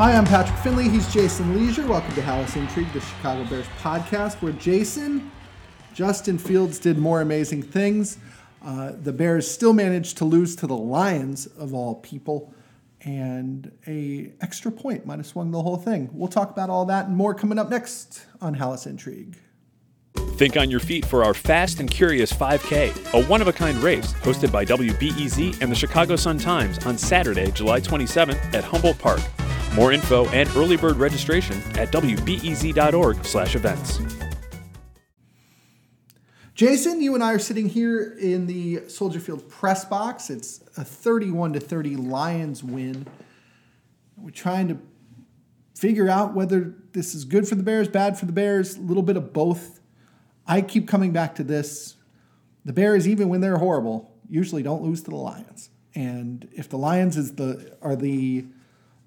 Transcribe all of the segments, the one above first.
Hi, I'm Patrick Finley. He's Jason Leisure. Welcome to Hallis Intrigue, the Chicago Bears podcast, where Justin Fields did more amazing things. The Bears still managed to lose to the Lions, of all people, and a extra point might have swung the whole thing. We'll talk about all that and more coming up next on Hallis Intrigue. Think on your feet for our Fast and Curious 5K, a one-of-a-kind race hosted by WBEZ and the Chicago Sun-Times on Saturday, July 27th at Humboldt Park. More info and early bird registration at wbez.org/events. Jason, you and I are sitting here in the Soldier Field press box. It's a 31-30 Lions win. We're trying to figure out whether this is good for the Bears, bad for the Bears, a little bit of both. I keep coming back to this. The Bears, even when they're horrible, usually don't lose to the Lions. And if the Lions are the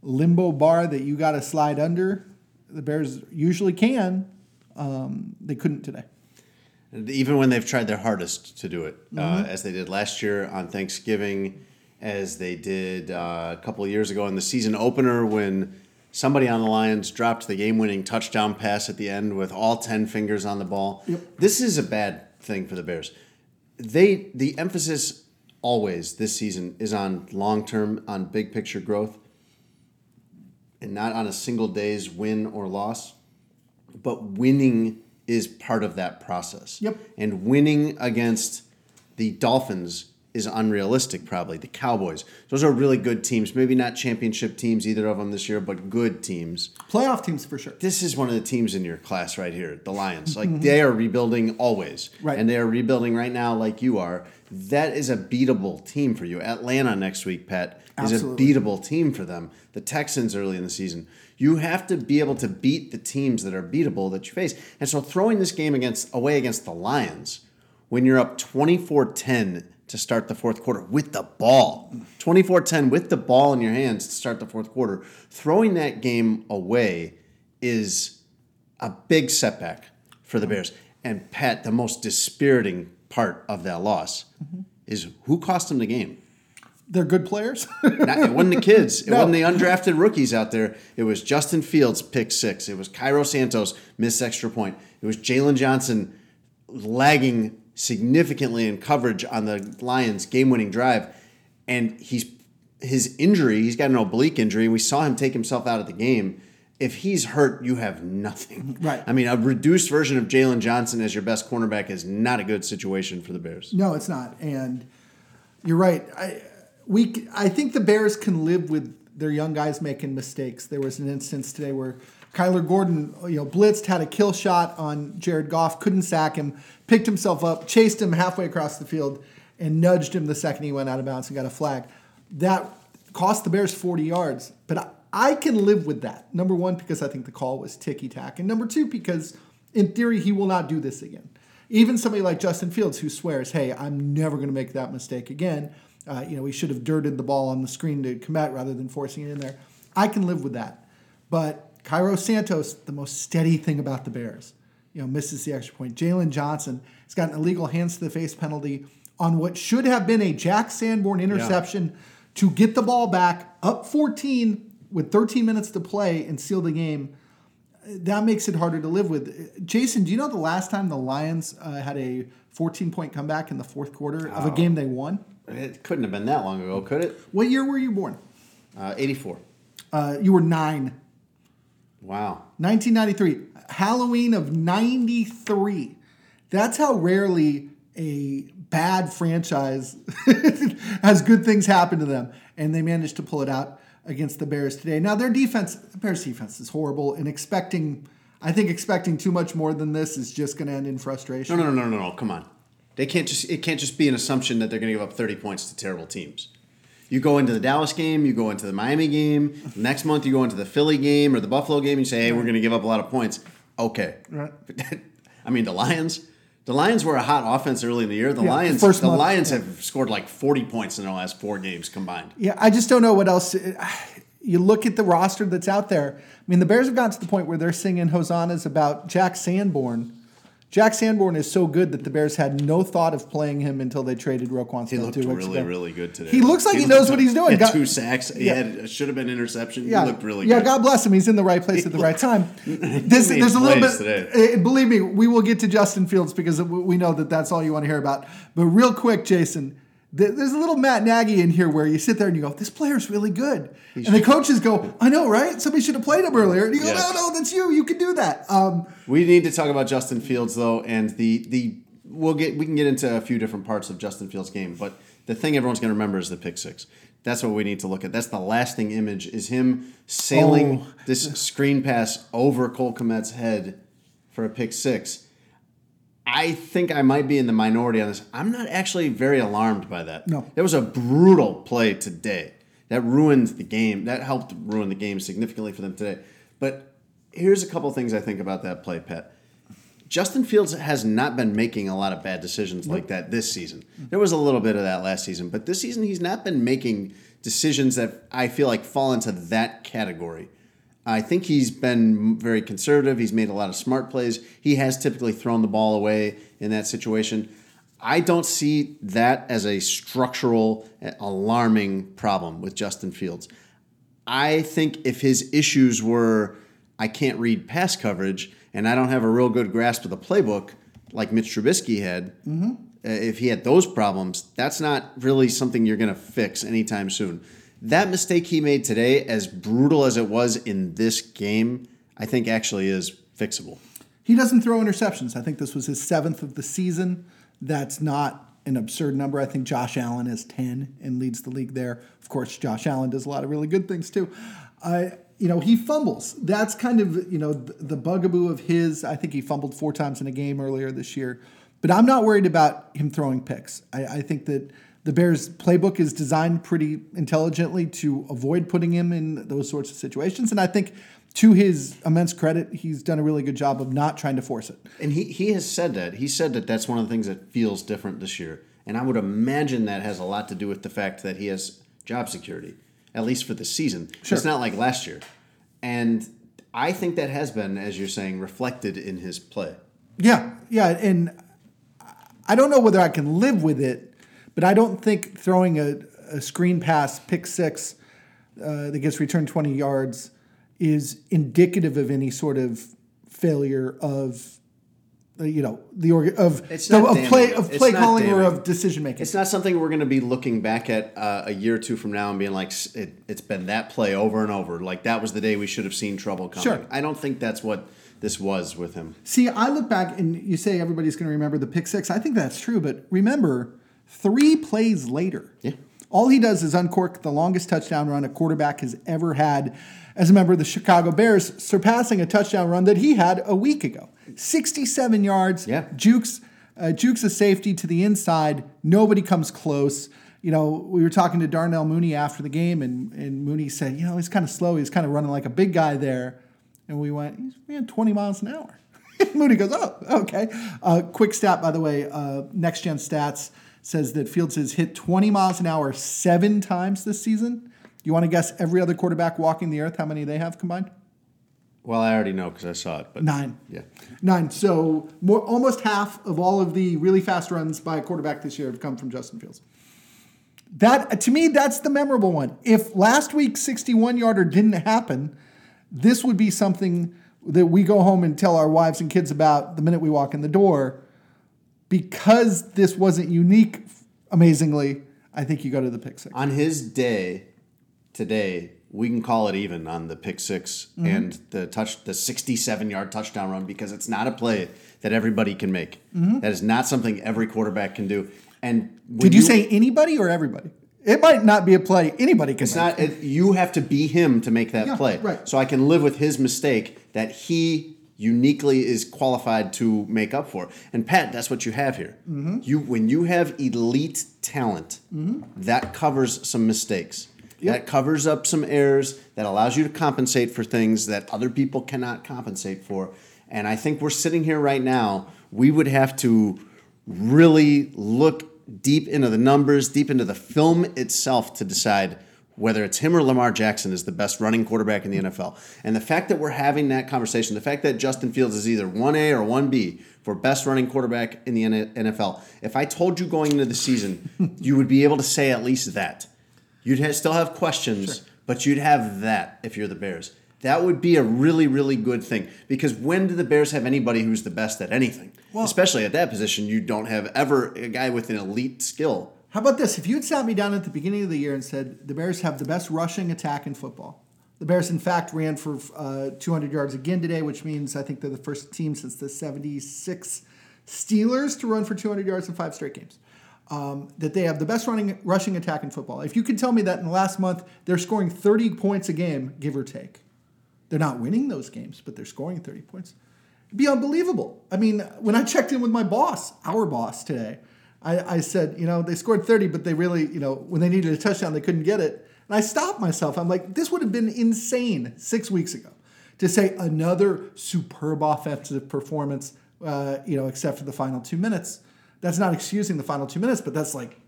limbo bar that you got to slide under, the Bears usually can. They couldn't today. Even when they've tried their hardest to do it, as they did last year on Thanksgiving, as they did a couple of years ago in the season opener when somebody on the Lions dropped the game-winning touchdown pass at the end with all 10 fingers on the ball. Yep. This is a bad thing for the Bears. The emphasis always this season is on long-term, on big-picture growth, and not on a single day's win or loss, but winning is part of that process. Yep. And winning against the Dolphins is unrealistic, probably. The Cowboys. Those are really good teams. Maybe not championship teams, either of them this year, but good teams. Playoff teams for sure. This is one of the teams in your class right here, the Lions. Like, they are rebuilding always. Right. And they are rebuilding right now like you are. That is a beatable team for you. Atlanta next week, Pat, is a beatable team for them. The Texans early in the season. You have to be able to beat the teams that are beatable that you face. And so throwing this game away against the Lions when you're up 24-10 to start the fourth quarter with the ball, 24-10 with the ball in your hands to start the fourth quarter, throwing that game away is a big setback for the Bears. And Pat, the most dispiriting part of that loss is who cost them the game. They're good players. It wasn't the kids. It wasn't the undrafted rookies out there. It was Justin Fields, pick six. It was Cairo Santos, missed extra point. It was Jaylon Johnson lagging significantly in coverage on the Lions' game-winning drive. And his injury, he's got an oblique injury, and we saw him take himself out of the game. If he's hurt, you have nothing. Right. I mean, a reduced version of Jaylon Johnson as your best cornerback is not a good situation for the Bears. No, it's not. And you're right. I think the Bears can live with their young guys making mistakes. There was an instance today where Kyler Gordon, blitzed, had a kill shot on Jared Goff, couldn't sack him, picked himself up, chased him halfway across the field, and nudged him the second he went out of bounds and got a flag. That cost the Bears 40 yards. But I can live with that. Number one, because I think the call was ticky-tack. And number two, because in theory, he will not do this again. Even somebody like Justin Fields, who swears, hey, I'm never going to make that mistake again. We should have dirted the ball on the screen to come out rather than forcing it in there. I can live with that. But Cairo Santos, the most steady thing about the Bears, misses the extra point. Jaylon Johnson has got an illegal hands-to-the-face penalty on what should have been a Jack Sanborn interception to get the ball back up 14 with 13 minutes to play and seal the game. That makes it harder to live with. Jason, do you know the last time the Lions had a 14-point comeback in the fourth quarter of a game they won? It couldn't have been that long ago, could it? What year were you born? 1984. You were 9. Wow. 1993. Halloween of 1993. That's how rarely a bad franchise has good things happen to them. And they managed to pull it out against the Bears today. Now, the Bears' defense is horrible. And expecting too much more than this is just going to end in frustration. No. Come on. It can't just be an assumption that they're going to give up 30 points to terrible teams. You go into the Dallas game, you go into the Miami game. Next month, you go into the Philly game or the Buffalo game. And you say, hey, we're going to give up a lot of points. Okay. Right. I mean, the Lions were a hot offense early in the year. The Lions have scored like 40 points in their last four games combined. Yeah, I just don't know what else. You look at the roster that's out there. I mean, the Bears have gotten to the point where they're singing hosannas about Jack Sanborn. Jack Sanborn is so good that the Bears had no thought of playing him until they traded Roquan. He looked really, really good today. He looks like he knows what he's doing. He had 2 sacks. He should have been interception. Yeah. He looked really good. Yeah, God bless him. He's in the right place at the right time. There's a little bit. Today. Believe me, we will get to Justin Fields because we know that that's all you want to hear about. But real quick, Jason, there's a little Matt Nagy in here where you sit there and you go, this player's really good. And the coaches go, I know, right? Somebody should have played him earlier. And you go, no, that's you. You can do that. We need to talk about Justin Fields, though, and we can get into a few different parts of Justin Fields' game, but the thing everyone's going to remember is the pick six. That's what we need to look at. That's the lasting image, is him sailing this screen pass over Cole Kmet's head for a pick six. I think I might be in the minority on this. I'm not actually very alarmed by that. No. There was a brutal play today that ruined the game. That helped ruin the game significantly for them today. But here's a couple things I think about that play, Pat. Justin Fields has not been making a lot of bad decisions like that this season. There was a little bit of that last season, but this season he's not been making decisions that I feel like fall into that category. I think he's been very conservative. He's made a lot of smart plays. He has typically thrown the ball away in that situation. I don't see that as a structural, alarming problem with Justin Fields. I think if his issues were, I can't read pass coverage and I don't have a real good grasp of the playbook like Mitch Trubisky had, if he had those problems, that's not really something you're going to fix anytime soon. That mistake he made today, as brutal as it was in this game, I think actually is fixable. He doesn't throw interceptions. I think this was his 7th of the season. That's not an absurd number. I think Josh Allen is 10 and leads the league there. Of course, Josh Allen does a lot of really good things too. He fumbles. That's kind of, the bugaboo of his. I think he fumbled 4 times in a game earlier this year. But I'm not worried about him throwing picks. I think that the Bears' playbook is designed pretty intelligently to avoid putting him in those sorts of situations. And I think, to his immense credit, he's done a really good job of not trying to force it. And he has said that. He said that that's one of the things that feels different this year. And I would imagine that has a lot to do with the fact that he has job security, at least for this season. Sure. It's not like last year. And I think that has been, as you're saying, reflected in his play. Yeah. And I don't know whether I can live with it, but I don't think throwing a screen pass, pick six, that gets returned 20 yards is indicative of any sort of failure of, play calling or of decision making. It's not something we're going to be looking back at a year or two from now and being like, it's been that play over and over. Like, that was the day we should have seen trouble coming. Sure. I don't think that's what this was with him. See, I look back and you say everybody's going to remember the pick six. I think that's true, but remember, 3 plays later, all he does is uncork the longest touchdown run a quarterback has ever had as a member of the Chicago Bears, surpassing a touchdown run that he had a week ago. 67 yards, jukes a safety to the inside. Nobody comes close. We were talking to Darnell Mooney after the game, and Mooney said, he's kind of slow. He's kind of running like a big guy there. And we went, he's ran 20 miles an hour. Mooney goes, oh, okay. Quick stat, by the way, Next Gen Stats says that Fields has hit 20 miles an hour 7 times this season. You want to guess every other quarterback walking the earth, how many they have combined? Well, I already know because I saw it. But 9. Yeah. 9. So almost half of all of the really fast runs by a quarterback this year have come from Justin Fields. That, to me, that's the memorable one. If last week's 61-yarder didn't happen, this would be something that we go home and tell our wives and kids about the minute we walk in the door. Because this wasn't unique, amazingly, I think you go to the pick six. On his day today, we can call it even on the pick six and the 67-yard touchdown run, because it's not a play that everybody can make. That is not something every quarterback can do. And did you say anybody or everybody? It might not be a play anybody can make. You have to be him to make that play. Right. So I can live with his mistake that he uniquely is qualified to make up for. And Pat, that's what you have here. When you have elite talent, that covers some mistakes. That covers up some errors, that allows you to compensate for things that other people cannot compensate for. And I think we're sitting here right now, we would have to really look deep into the numbers, deep into the film itself to decide whether it's him or Lamar Jackson is the best running quarterback in the NFL. And the fact that we're having that conversation, the fact that Justin Fields is either 1A or 1B for best running quarterback in the NFL. If I told you going into the season, you would be able to say at least that. You'd still have questions, sure, but you'd have that if you're the Bears. That would be a really, really good thing. Because when do the Bears have anybody who's the best at anything? Well, especially at that position, you don't have ever a guy with an elite skill. How about this? If you had sat me down at the beginning of the year and said, the Bears have the best rushing attack in football. The Bears, in fact, ran for 200 yards again today, which means I think they're the first team since the 76 Steelers to run for 200 yards in 5 straight games. That they have the best rushing attack in football. If you could tell me that in the last month, they're scoring 30 points a game, give or take. They're not winning those games, but they're scoring 30 points. It'd be unbelievable. I mean, when I checked in with my boss, our boss today, I said, you know, they scored 30, but they really, you know, when they needed a touchdown, they couldn't get it. And I stopped myself. I'm like, this would have been insane 6 weeks ago to say another superb offensive performance, you know, except for the final 2 minutes. That's not excusing the final 2 minutes, but that's like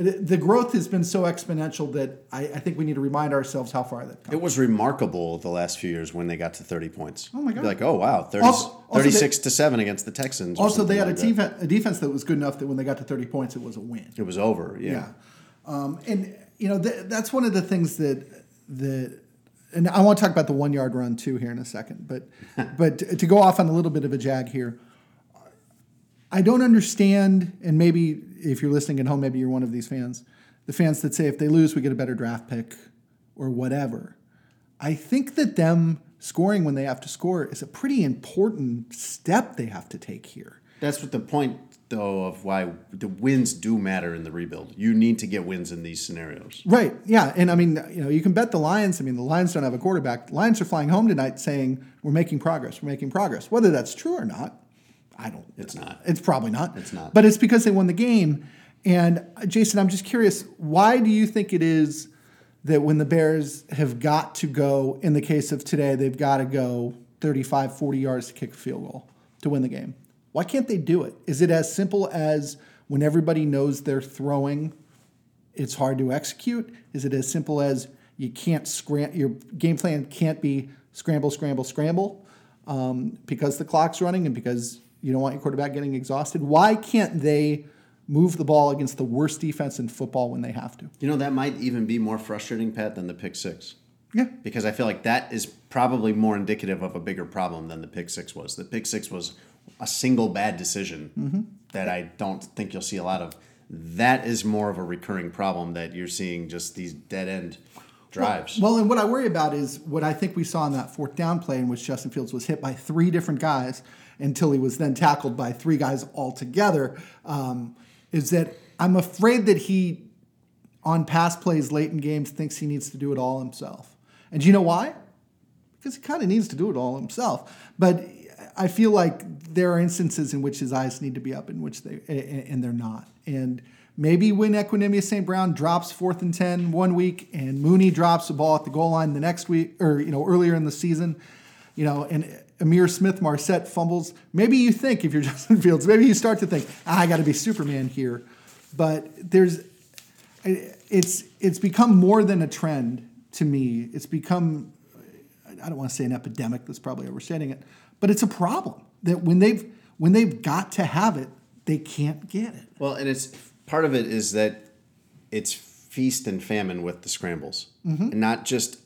the growth has been so exponential that I think we need to remind ourselves how far that comes. It was remarkable the last few years when they got to 30 points. Oh, my God. You're like, oh, wow, 36-7 against the Texans. Also, they had a defense that was good enough that when they got to 30 points, it was a win. It was over, yeah. And, you know, that's one of the things that and I want to talk about the 1 yard run, too, here in a second. But to go off on a little bit of a jag here, I don't understand, and maybe if you're listening at home, maybe you're one of these fans, the fans that say if they lose, we get a better draft pick or whatever. I think that them scoring when they have to score is a pretty important step they have to take here. That's what the point, though, of why the wins do matter in the rebuild. You need to get wins in these scenarios. Right, yeah, and I mean, you know, you can bet the Lions. I mean, the Lions don't have a quarterback. The Lions are flying home tonight saying, we're making progress. Whether that's true or not, I don't. It's not. It's probably not. It's not. But it's because they won the game. And Jason, I'm just curious, why do you think it is that when the Bears have got to go, in the case of today, they've got to go 35, 40 yards to kick a field goal to win the game? Why can't they do it? Is it as simple as when everybody knows they're throwing, it's hard to execute? Is it as simple as you can't your game plan can't be scramble, scramble, scramble because the clock's running and because you don't want your quarterback getting exhausted? Why can't they move the ball against the worst defense in football when they have to? You know, that might even be more frustrating, Pat, than the pick six. Yeah. Because I feel like that is probably more indicative of a bigger problem than the pick six was. The pick six was a single bad decision that I don't think you'll see a lot of. That is more of a recurring problem that you're seeing, just these dead-end drives. Well, and what I worry about is what I think we saw in that fourth down play in which Justin Fields was hit by 3 different guys until he was then tackled by 3 guys altogether, is that I'm afraid that he, on past plays late in games, thinks he needs to do it all himself. And do you know why? Because he kind of needs to do it all himself. But I feel like there are instances in which his eyes need to be up, in which they're not. And maybe when Equanimeous St. Brown drops 4th and 10 one week and Mooney drops the ball at the goal line the next week, or, you know, earlier in the season, you know, and Amir Smith Marset fumbles, maybe you think, if you're Justin Fields, maybe you start to think, I got to be Superman here. But it's become more than a trend to me. It's become, I don't want to say an epidemic, that's probably overstating it, but it's a problem that when they've got to have it, they can't get it. Well, and it's part of it is that it's feast and famine with the scrambles, and not just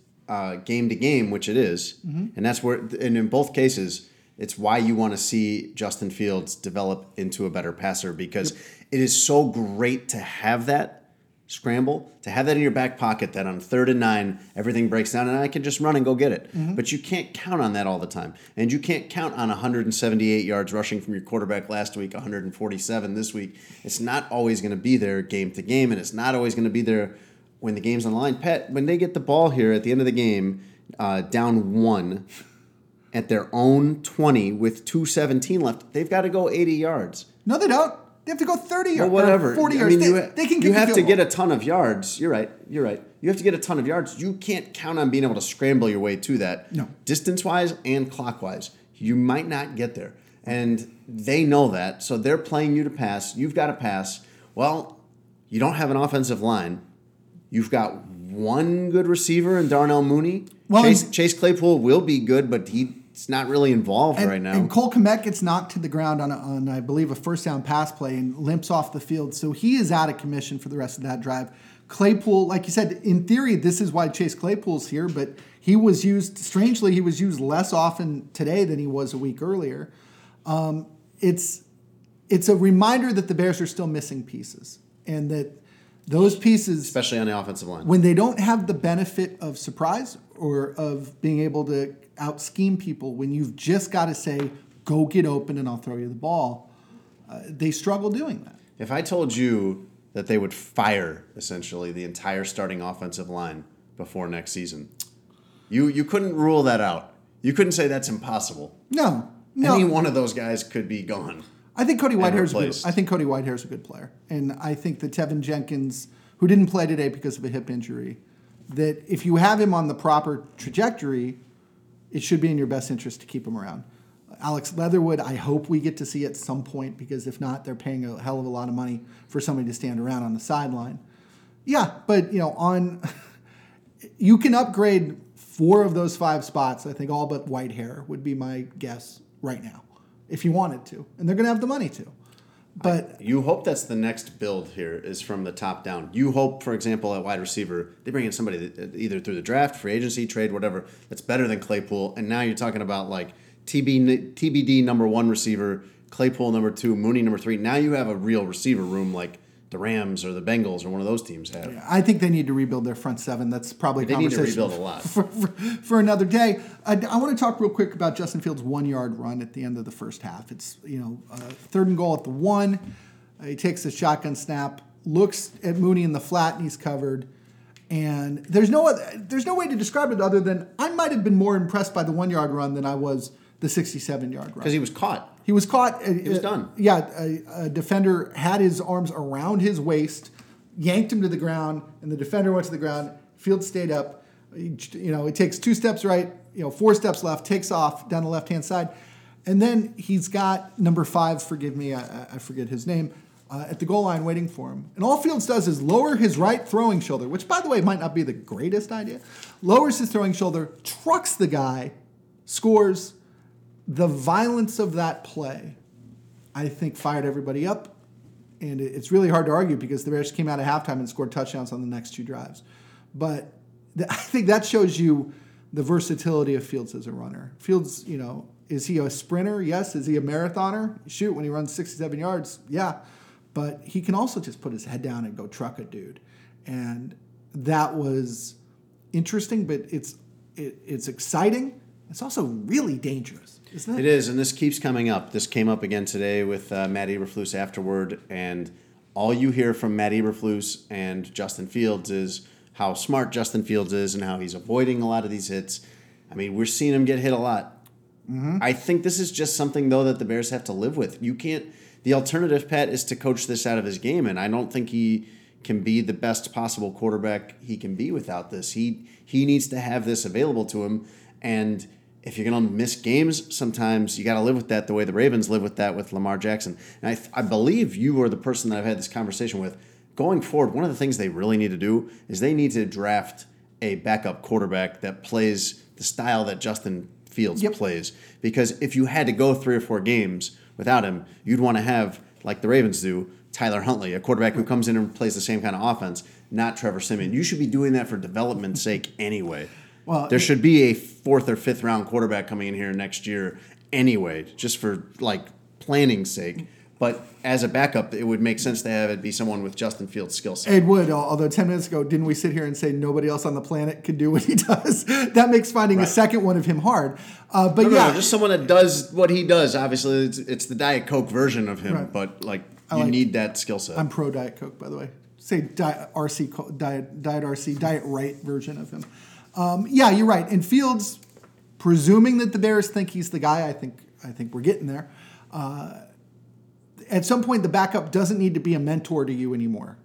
game to game, which it is, and that's where. And in both cases, it's why you want to see Justin Fields develop into a better passer, because it is so great to have that scramble, to have that in your back pocket, that on 3rd and 9, everything breaks down and I can just run and go get it. But you can't count on that all the time. And you can't count on 178 yards rushing from your quarterback last week, 147 this week. It's not always going to be there game to game, and it's not always going to be there when the game's on the line. Pat, when they get the ball here at the end of the game, down 1 at their own 20 with 2:17 left, they've got to go 80 yards. No, they don't. They have to go 30 yards, or whatever. 40 yards. I mean, they can get you have to get a ton of yards. You're right. You have to get a ton of yards. You can't count on being able to scramble your way to that. No. Distance-wise and clockwise, you might not get there. And they know that, so they're playing you to pass. You've got to pass. Well, you don't have an offensive line. You've got one good receiver in Darnell Mooney. Well, Chase Claypool will be good, but he it's not really involved right now. And Cole Kmet gets knocked to the ground on I believe, a first down pass play and limps off the field. So he is out of commission for the rest of that drive. Claypool, like you said, in theory, this is why Chase Claypool's here, but he was used, strangely, he was used less often today than he was a week earlier. It's a reminder that the Bears are still missing pieces and that those pieces, especially on the offensive line, when they don't have the benefit of surprise or of being able to out-scheme people, when you've just got to say, go get open and I'll throw you the ball, they struggle doing that. If I told you that they would fire, essentially, the entire starting offensive line before next season, you couldn't rule that out. You couldn't say that's impossible. No. Any one of those guys could be gone. I think Cody Whitehair's a good player. And I think that Tevin Jenkins, who didn't play today because of a hip injury, that if you have him on the proper trajectory, it should be in your best interest to keep him around. Alex Leatherwood, I hope we get to see at some point, because if not, they're paying a hell of a lot of money for somebody to stand around on the sideline. Yeah, but you can upgrade 4 of those 5 spots, I think all but Whitehair would be my guess right now, if you wanted to. And they're going to have the money to. But you hope that's the next build here is from the top down. You hope, for example, at wide receiver, they bring in somebody that either through the draft, free agency, trade, whatever, that's better than Claypool. And now you're talking about like TBD number 1 receiver, Claypool number 2, Mooney number 3. Now you have a real receiver room like the Rams or the Bengals or one of those teams have. Yeah, I think they need to rebuild their front 7. That's probably a conversation. They need to rebuild a lot. For another day. I want to talk real quick about Justin Fields' 1-yard run at the end of the first half. It's 3rd and goal at the 1. He takes the shotgun snap, looks at Mooney in the flat, and he's covered. And there's no way to describe it other than I might have been more impressed by the 1-yard run than I was the 67-yard run. Because he was caught. He was caught. He was done. Yeah, a defender had his arms around his waist, yanked him to the ground, and the defender went to the ground. Fields stayed up. He takes 2 steps right, 4 steps left, takes off down the left-hand side. And then he's got number 5, forgive me, I forget his name, at the goal line waiting for him. And all Fields does is lower his right throwing shoulder, which, by the way, might not be the greatest idea. Lowers his throwing shoulder, trucks the guy, scores. The violence of that play, I think, fired everybody up. And it's really hard to argue because the Bears came out at halftime and scored touchdowns on the next 2 drives. But I think that shows you the versatility of Fields as a runner. Fields, is he a sprinter? Yes. Is he a marathoner? Shoot, when he runs 67 yards, yeah. But he can also just put his head down and go truck a dude. And that was interesting, but it's exciting. It's also really dangerous. It is, and this keeps coming up. This came up again today with Matt Eberflus afterward, and all you hear from Matt Eberflus and Justin Fields is how smart Justin Fields is and how he's avoiding a lot of these hits. I mean, we're seeing him get hit a lot. Mm-hmm. I think this is just something, though, that the Bears have to live with. You can't. The alternative, Pat, is to coach this out of his game, and I don't think he can be the best possible quarterback he can be without this. He needs to have this available to him, and if you're going to miss games, sometimes you got to live with that the way the Ravens live with that with Lamar Jackson. And I believe you are the person that I've had this conversation with. Going forward, one of the things they really need to do is they need to draft a backup quarterback that plays the style that Justin Fields plays. Because if you had to go 3 or 4 games without him, you'd want to have, like the Ravens do, Tyler Huntley, a quarterback who comes in and plays the same kind of offense, not Trevor Siemian. You should be doing that for development's sake anyway. Well, there should be a 4th or 5th round quarterback coming in here next year anyway, just for like planning's sake. But as a backup, it would make sense to have it be someone with Justin Fields' skill set. It would, although 10 minutes ago, didn't we sit here and say nobody else on the planet could do what he does? That makes finding a second one of him hard. No, just someone that does what he does. Obviously, it's the Diet Coke version of him, but you need that skill set. I'm pro Diet Coke, by the way. Say Diet Right version of him. You're right. And Fields, presuming that the Bears think he's the guy, I think we're getting there. At some point, the backup doesn't need to be a mentor to you anymore.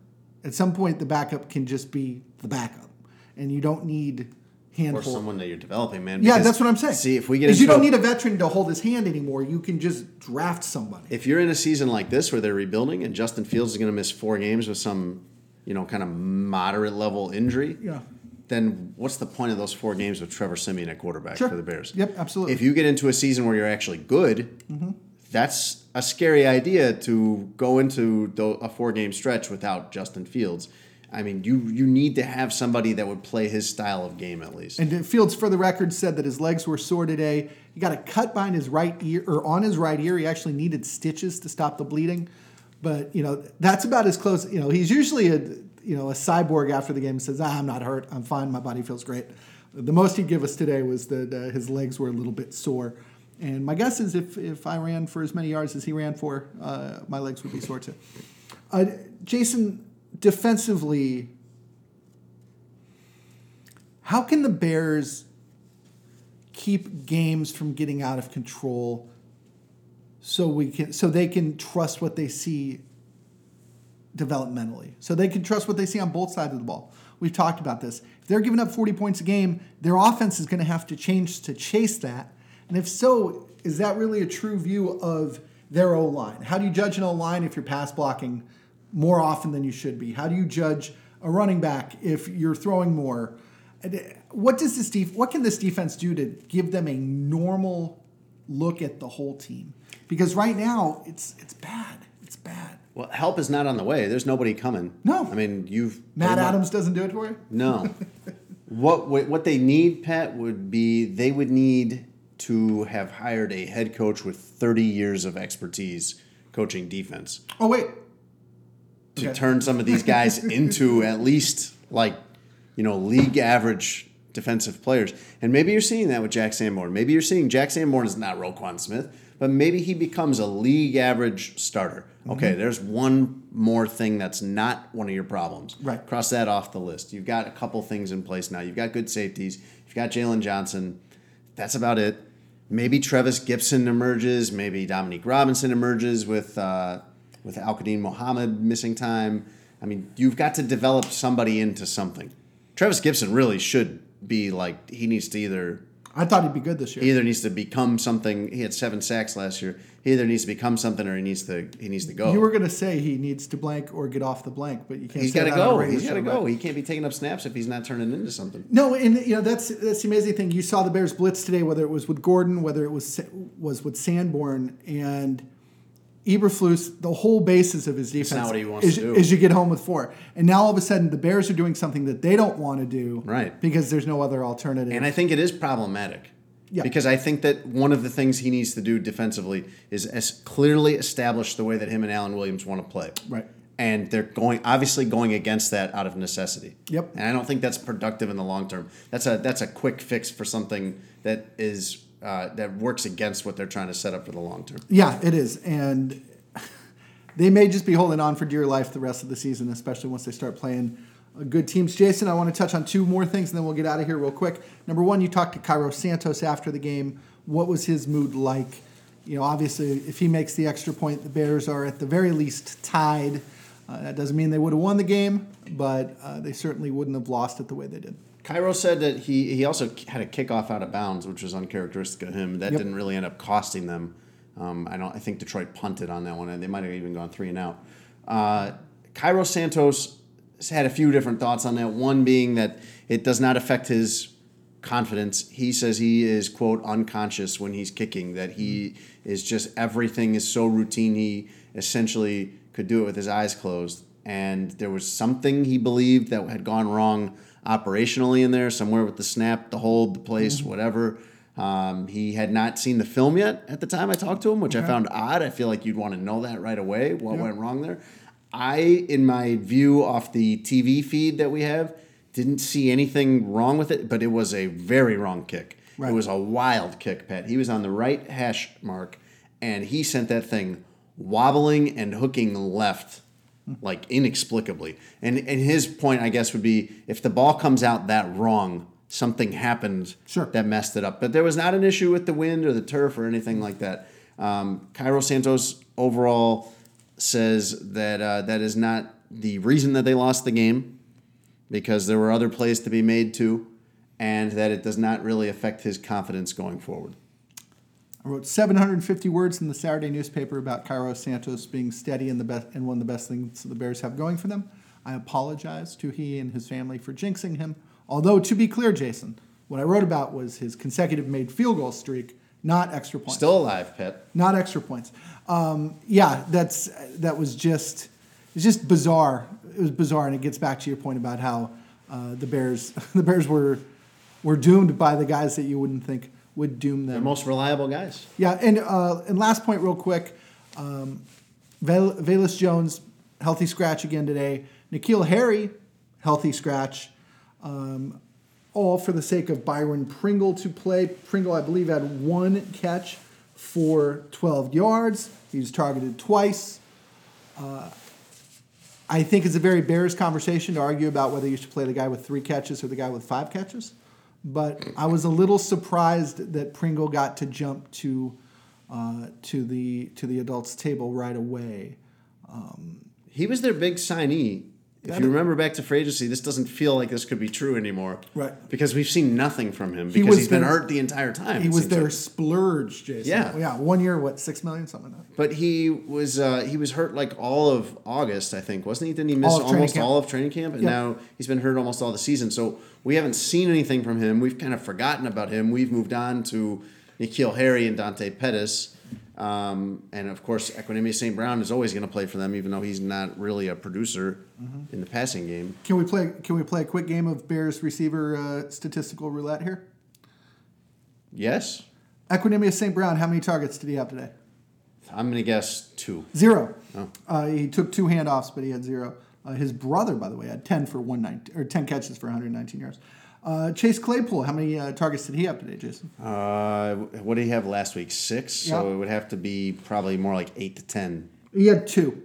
At some point, the backup can just be the backup, and you don't need handhold. Or someone that you're developing, man. Yeah, that's what I'm saying. See, if we get, you don't need a veteran to hold his hand anymore. You can just draft somebody. If you're in a season like this where they're rebuilding, and Justin Fields is going to miss 4 games with some, kind of moderate level injury. Yeah. then what's the point of those four games with Trevor Siemian at quarterback for the Bears? Yep, absolutely. If you get into a season where you're actually good, that's a scary idea to go into a four-game stretch without Justin Fields. I mean, you need to have somebody that would play his style of game at least. And Fields, for the record, said that his legs were sore today. He got a cut behind his right ear, or on his right ear. He actually needed stitches to stop the bleeding. But, you know, that's about as close. You know, he's usually a cyborg after the game and says, I'm not hurt. I'm fine. My body feels great. The most he'd give us today was that his legs were a little bit sore. And my guess is if I ran for as many yards as he ran for, my legs would be sore too. Jason, defensively, how can the Bears keep games from getting out of control so they can trust what they see developmentally, so they can trust what they see on both sides of the ball? We've talked about this. If they're giving up 40 points a game, their offense is going to have to change to chase that. And if so, is that really a true view of their O-line? How do you judge an O-line if you're pass blocking more often than you should be? How do you judge a running back if you're throwing more? What can this defense do to give them a normal look at the whole team? Because right now, it's bad. It's bad. Well, help is not on the way. There's nobody coming. No. I mean, Matt Adams doesn't do it for you? No. What they need, Pat, would be they would need to have hired a head coach with 30 years of expertise coaching defense. Oh, wait. To turn some of these guys into at least league average defensive players. And maybe you're seeing that with Jack Sanborn. Maybe you're seeing Jack Sanborn is not Roquan Smith, but maybe he becomes a league average starter. Okay, there's one more thing that's not one of your problems. Right. Cross that off the list. You've got a couple things in place now. You've got good safeties. You've got Jaylon Johnson. That's about it. Maybe Trevis Gipson emerges. Maybe Dominique Robinson emerges with Al-Qadim Muhammad missing time. I mean, you've got to develop somebody into something. Trevis Gipson really should be he needs to either... I thought he'd be good this year. He either needs to become something. He had 7 sacks last year. He either needs to become something or he needs to go. You were going to say he needs to blank or get off the blank, but you can't say that. He's got to go. He can't be taking up snaps if he's not turning into something. No, and that's the amazing thing. You saw the Bears blitz today, whether it was with Gordon, whether it was with Sanborn, and Eberflus, the whole basis of his defense is you get home with 4. And now all of a sudden the Bears are doing something that they don't want to do because there's no other alternative. And I think it is problematic because I think that one of the things he needs to do defensively is as clearly establish the way that him and Alan Williams want to play. Right. And they're going against that out of necessity. Yep. And I don't think that's productive in the long term. That's a quick fix for something that is... that works against what they're trying to set up for the long term. Yeah, it is. And they may just be holding on for dear life the rest of the season, especially once they start playing good teams. Jason, I want to touch on 2 more things, and then we'll get out of here real quick. Number 1, you talked to Cairo Santos after the game. What was his mood like? You know, obviously, if he makes the extra point, the Bears are at the very least tied. That doesn't mean they would have won the game, but they certainly wouldn't have lost it the way they did. Cairo said that he also had a kickoff out of bounds, which was uncharacteristic of him. That didn't really end up costing them. I think Detroit punted on that one, and they might have even gone 3 and out. Cairo Santos had a few different thoughts on that. One being that it does not affect his confidence. He says he is, quote, unconscious when he's kicking. That he is just, everything is so routine. He essentially could do it with his eyes closed. And there was something he believed that had gone wrong operationally in there, somewhere with the snap, the hold, the place, whatever. He had not seen the film yet at the time I talked to him, which I found odd. I feel like you'd want to know that right away, what went wrong there. In my view off the TV feed that we have, didn't see anything wrong with it, but it was a very wrong kick. Right. It was a wild kick, Pat. He was on the right hash mark, and he sent that thing wobbling and hooking left. Inexplicably. And his point, I guess, would be if the ball comes out that wrong, something happened that messed it up. But there was not an issue with the wind or the turf or anything like that. Cairo Santos overall says that that is not the reason that they lost the game, because there were other plays to be made too, and that it does not really affect his confidence going forward. I wrote 750 words in the Saturday newspaper about Cairo Santos being steady and one of the best things the Bears have going for them. I apologize to he and his family for jinxing him Although, to be clear, Jason, what I wrote about was his consecutive made field goal streak, not extra points. Still alive, Pitt. Not extra points. That was just bizarre. It was bizarre, and it gets back to your point about how the Bears were doomed by the guys that you wouldn't think would doom them. They're most reliable guys. Yeah, and last point real quick. Velus Jones, healthy scratch again today. N'Keal Harry, healthy scratch. All for the sake of Byron Pringle to play. Pringle, I believe, had one catch for 12 yards. He was targeted twice. I think it's a very Bears conversation to argue about whether you should play the guy with 3 catches or the guy with 5 catches. But I was a little surprised that Pringle got to jump to the adults table right away. He was their big signee. If you remember back to free agency, this doesn't feel like this could be true anymore. Right. Because we've seen nothing from him because he's been hurt the entire time. He was their splurge, Jason. Yeah. 1 year, what, $6 million, something like that. But he was hurt like all of August, I think, wasn't he? Didn't he miss almost all of training camp? And now he's been hurt almost all the season. So we haven't seen anything from him. We've kind of forgotten about him. We've moved on to N'Keal Harry and Dante Pettis. And of course, Equanimeous St. Brown is always going to play for them, even though he's not really a producer in the passing game. Can we play a quick game of Bears receiver statistical roulette here? Yes. Equanimeous St. Brown, how many targets did he have today? I'm going to guess 2. 0. Oh. He took 2 handoffs, but he had 0. His brother, by the way, had 10 catches for 119 yards. Chase Claypool, how many targets did he have today, Jason? What did he have last week? 6? Yep. So it would have to be probably more like 8 to 10. He had 2.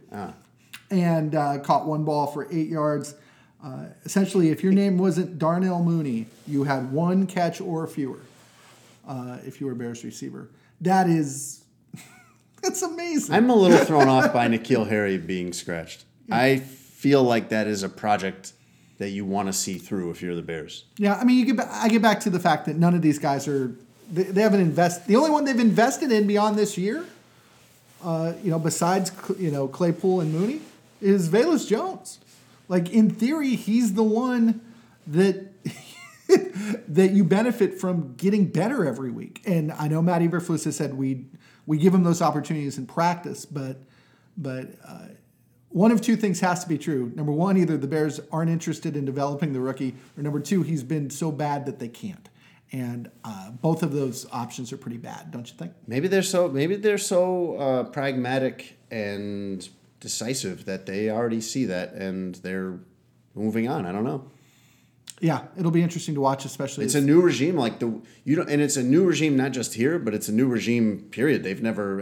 And caught 1 ball for 8 yards. Essentially, if your name wasn't Darnell Mooney, you had 1 catch or fewer if you were a Bears receiver. That is... that's amazing. I'm a little thrown off by N'Keal Harry being scratched. Yeah. I feel like that is a project... that you want to see through if you're the Bears. Yeah, I mean, I get back to the fact that none of these guys are. They haven't invested. The only one they've invested in beyond this year, besides Claypool and Mooney, is Velus Jones. Like in theory, he's the one that that you benefit from getting better every week. And I know Matt Eberflus has said we give him those opportunities in practice, but. One of 2 things has to be true. Number 1, either the Bears aren't interested in developing the rookie, or number 2, he's been so bad that they can't. And both of those options are pretty bad, don't you think? Maybe they're so pragmatic and decisive that they already see that and they're moving on. I don't know. Yeah, it'll be interesting to watch, especially. It's a new regime, and it's a new regime not just here, but it's a new regime. Period. They've never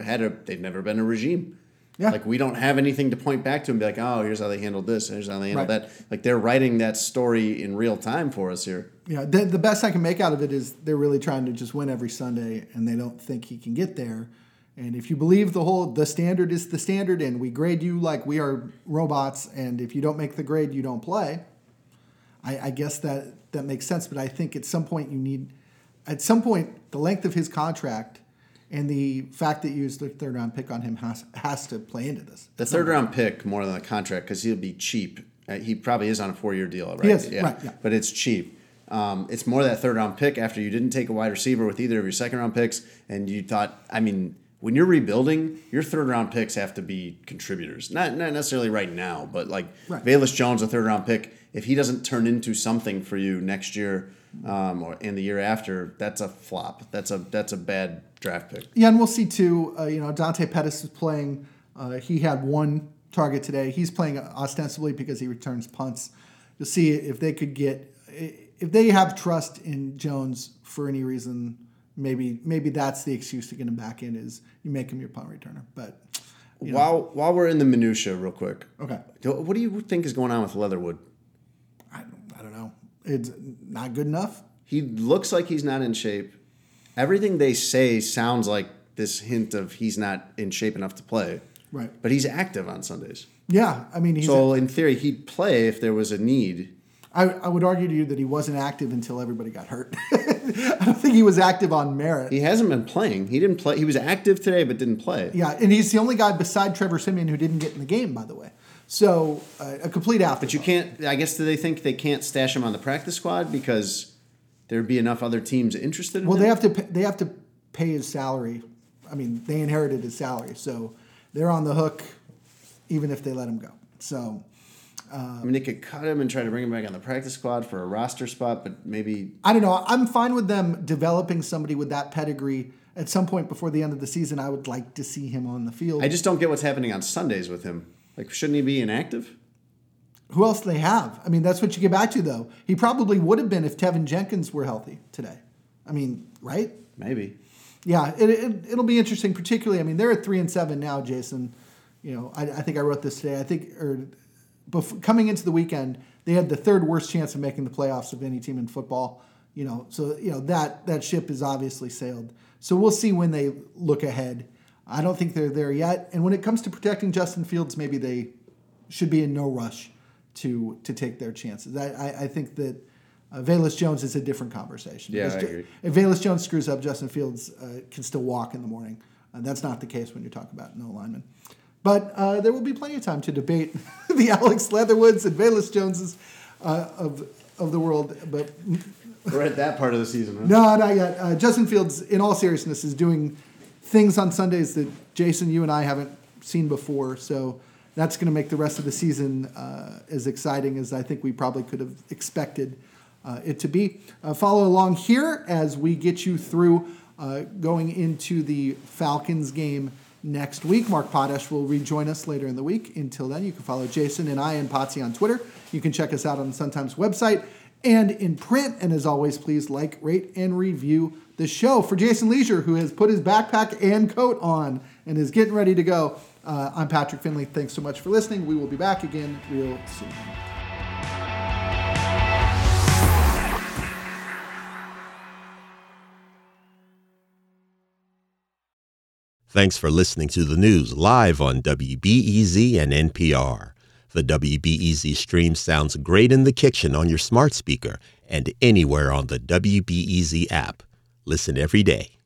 been a regime. Yeah. Like, we don't have anything to point back to and be like, oh, here's how they handled this, here's how they handled that. Like, they're writing that story in real time for us here. Yeah, the best I can make out of it is they're really trying to just win every Sunday, and they don't think he can get there. And if you believe the standard is the standard, and we grade you like we are robots, and if you don't make the grade, you don't play, I guess that makes sense. But I think at some point, the length of his contract and the fact that you used the third-round pick on him has to play into this. The third-round pick more than the contract, because he'll be cheap. He probably is on a 4-year deal, right? Yes, yeah. Right. Yeah. But it's cheap. It's more that third-round pick after you didn't take a wide receiver with either of your second-round picks, and you thought, I mean, when you're rebuilding, your third-round picks have to be contributors. Not necessarily right now, but like Velus Jones, a third-round pick, if he doesn't turn into something for you next year or the year after, that's a flop. That's a bad draft pick. Yeah, and we'll see too. Dante Pettis is playing. He had 1 target today. He's playing ostensibly because he returns punts. You'll see if they have trust in Jones for any reason. Maybe that's the excuse to get him back in is you make him your punt returner. But while we're in the minutia, real quick. Okay. What do you think is going on with Leatherwood? I don't know. It's not good enough. He looks like he's not in shape. Everything they say sounds like this hint of he's not in shape enough to play. Right. But he's active on Sundays. Yeah. I mean, in theory, he'd play if there was a need. I would argue to you that he wasn't active until everybody got hurt. I don't think he was active on merit. He hasn't been playing. He didn't play. He was active today but didn't play. Yeah, and he's the only guy beside Trevor Siemian who didn't get in the game, by the way. So a complete afterthought. But you can't. I guess do they think they can't stash him on the practice squad because there'd be enough other teams interested in him? Well, they have to pay his salary. I mean, they inherited his salary, so they're on the hook, even if they let him go. So. I mean, they could cut him and try to bring him back on the practice squad for a roster spot, but maybe... I don't know. I'm fine with them developing somebody with that pedigree. At some point before the end of the season, I would like to see him on the field. I just don't get what's happening on Sundays with him. Like, shouldn't he be inactive? Who else do they have? I mean, that's what you get back to, though. He probably would have been if Tevin Jenkins were healthy today. I mean, right? Maybe. Yeah, it'll be interesting, particularly... I mean, they're at 3-7 now, Jason. You know, I think I wrote this today. I think... coming into the weekend, they had the third worst chance of making the playoffs of any team in football. You know, so you know that ship is obviously sailed. So we'll see when they look ahead. I don't think they're there yet. And when it comes to protecting Justin Fields, maybe they should be in no rush to take their chances. I think that Velus Jones is a different conversation. Yeah, I agree. If Velus Jones screws up, Justin Fields can still walk in the morning. That's not the case when you're talking about no linemen. But there will be plenty of time to debate the Alex Leatherwoods and Velus Joneses of the world. But we're at that part of the season, huh? No, not yet. Justin Fields, in all seriousness, is doing things on Sundays that, Jason, you and I haven't seen before. So that's going to make the rest of the season as exciting as I think we probably could have expected it to be. Follow along here as we get you through going into the Falcons game next week. Mark Potash will rejoin us later in the week. Until then, you can follow Jason and I and Potsy on Twitter. You can check us out on the Sun-Times website and in print. And as always, please like, rate, and review the show. For Jason Leisure, who has put his backpack and coat on and is getting ready to go, I'm Patrick Finley. Thanks so much for listening. We will be back again real soon. Thanks for listening to the news live on WBEZ and NPR. The WBEZ stream sounds great in the kitchen on your smart speaker and anywhere on the WBEZ app. Listen every day.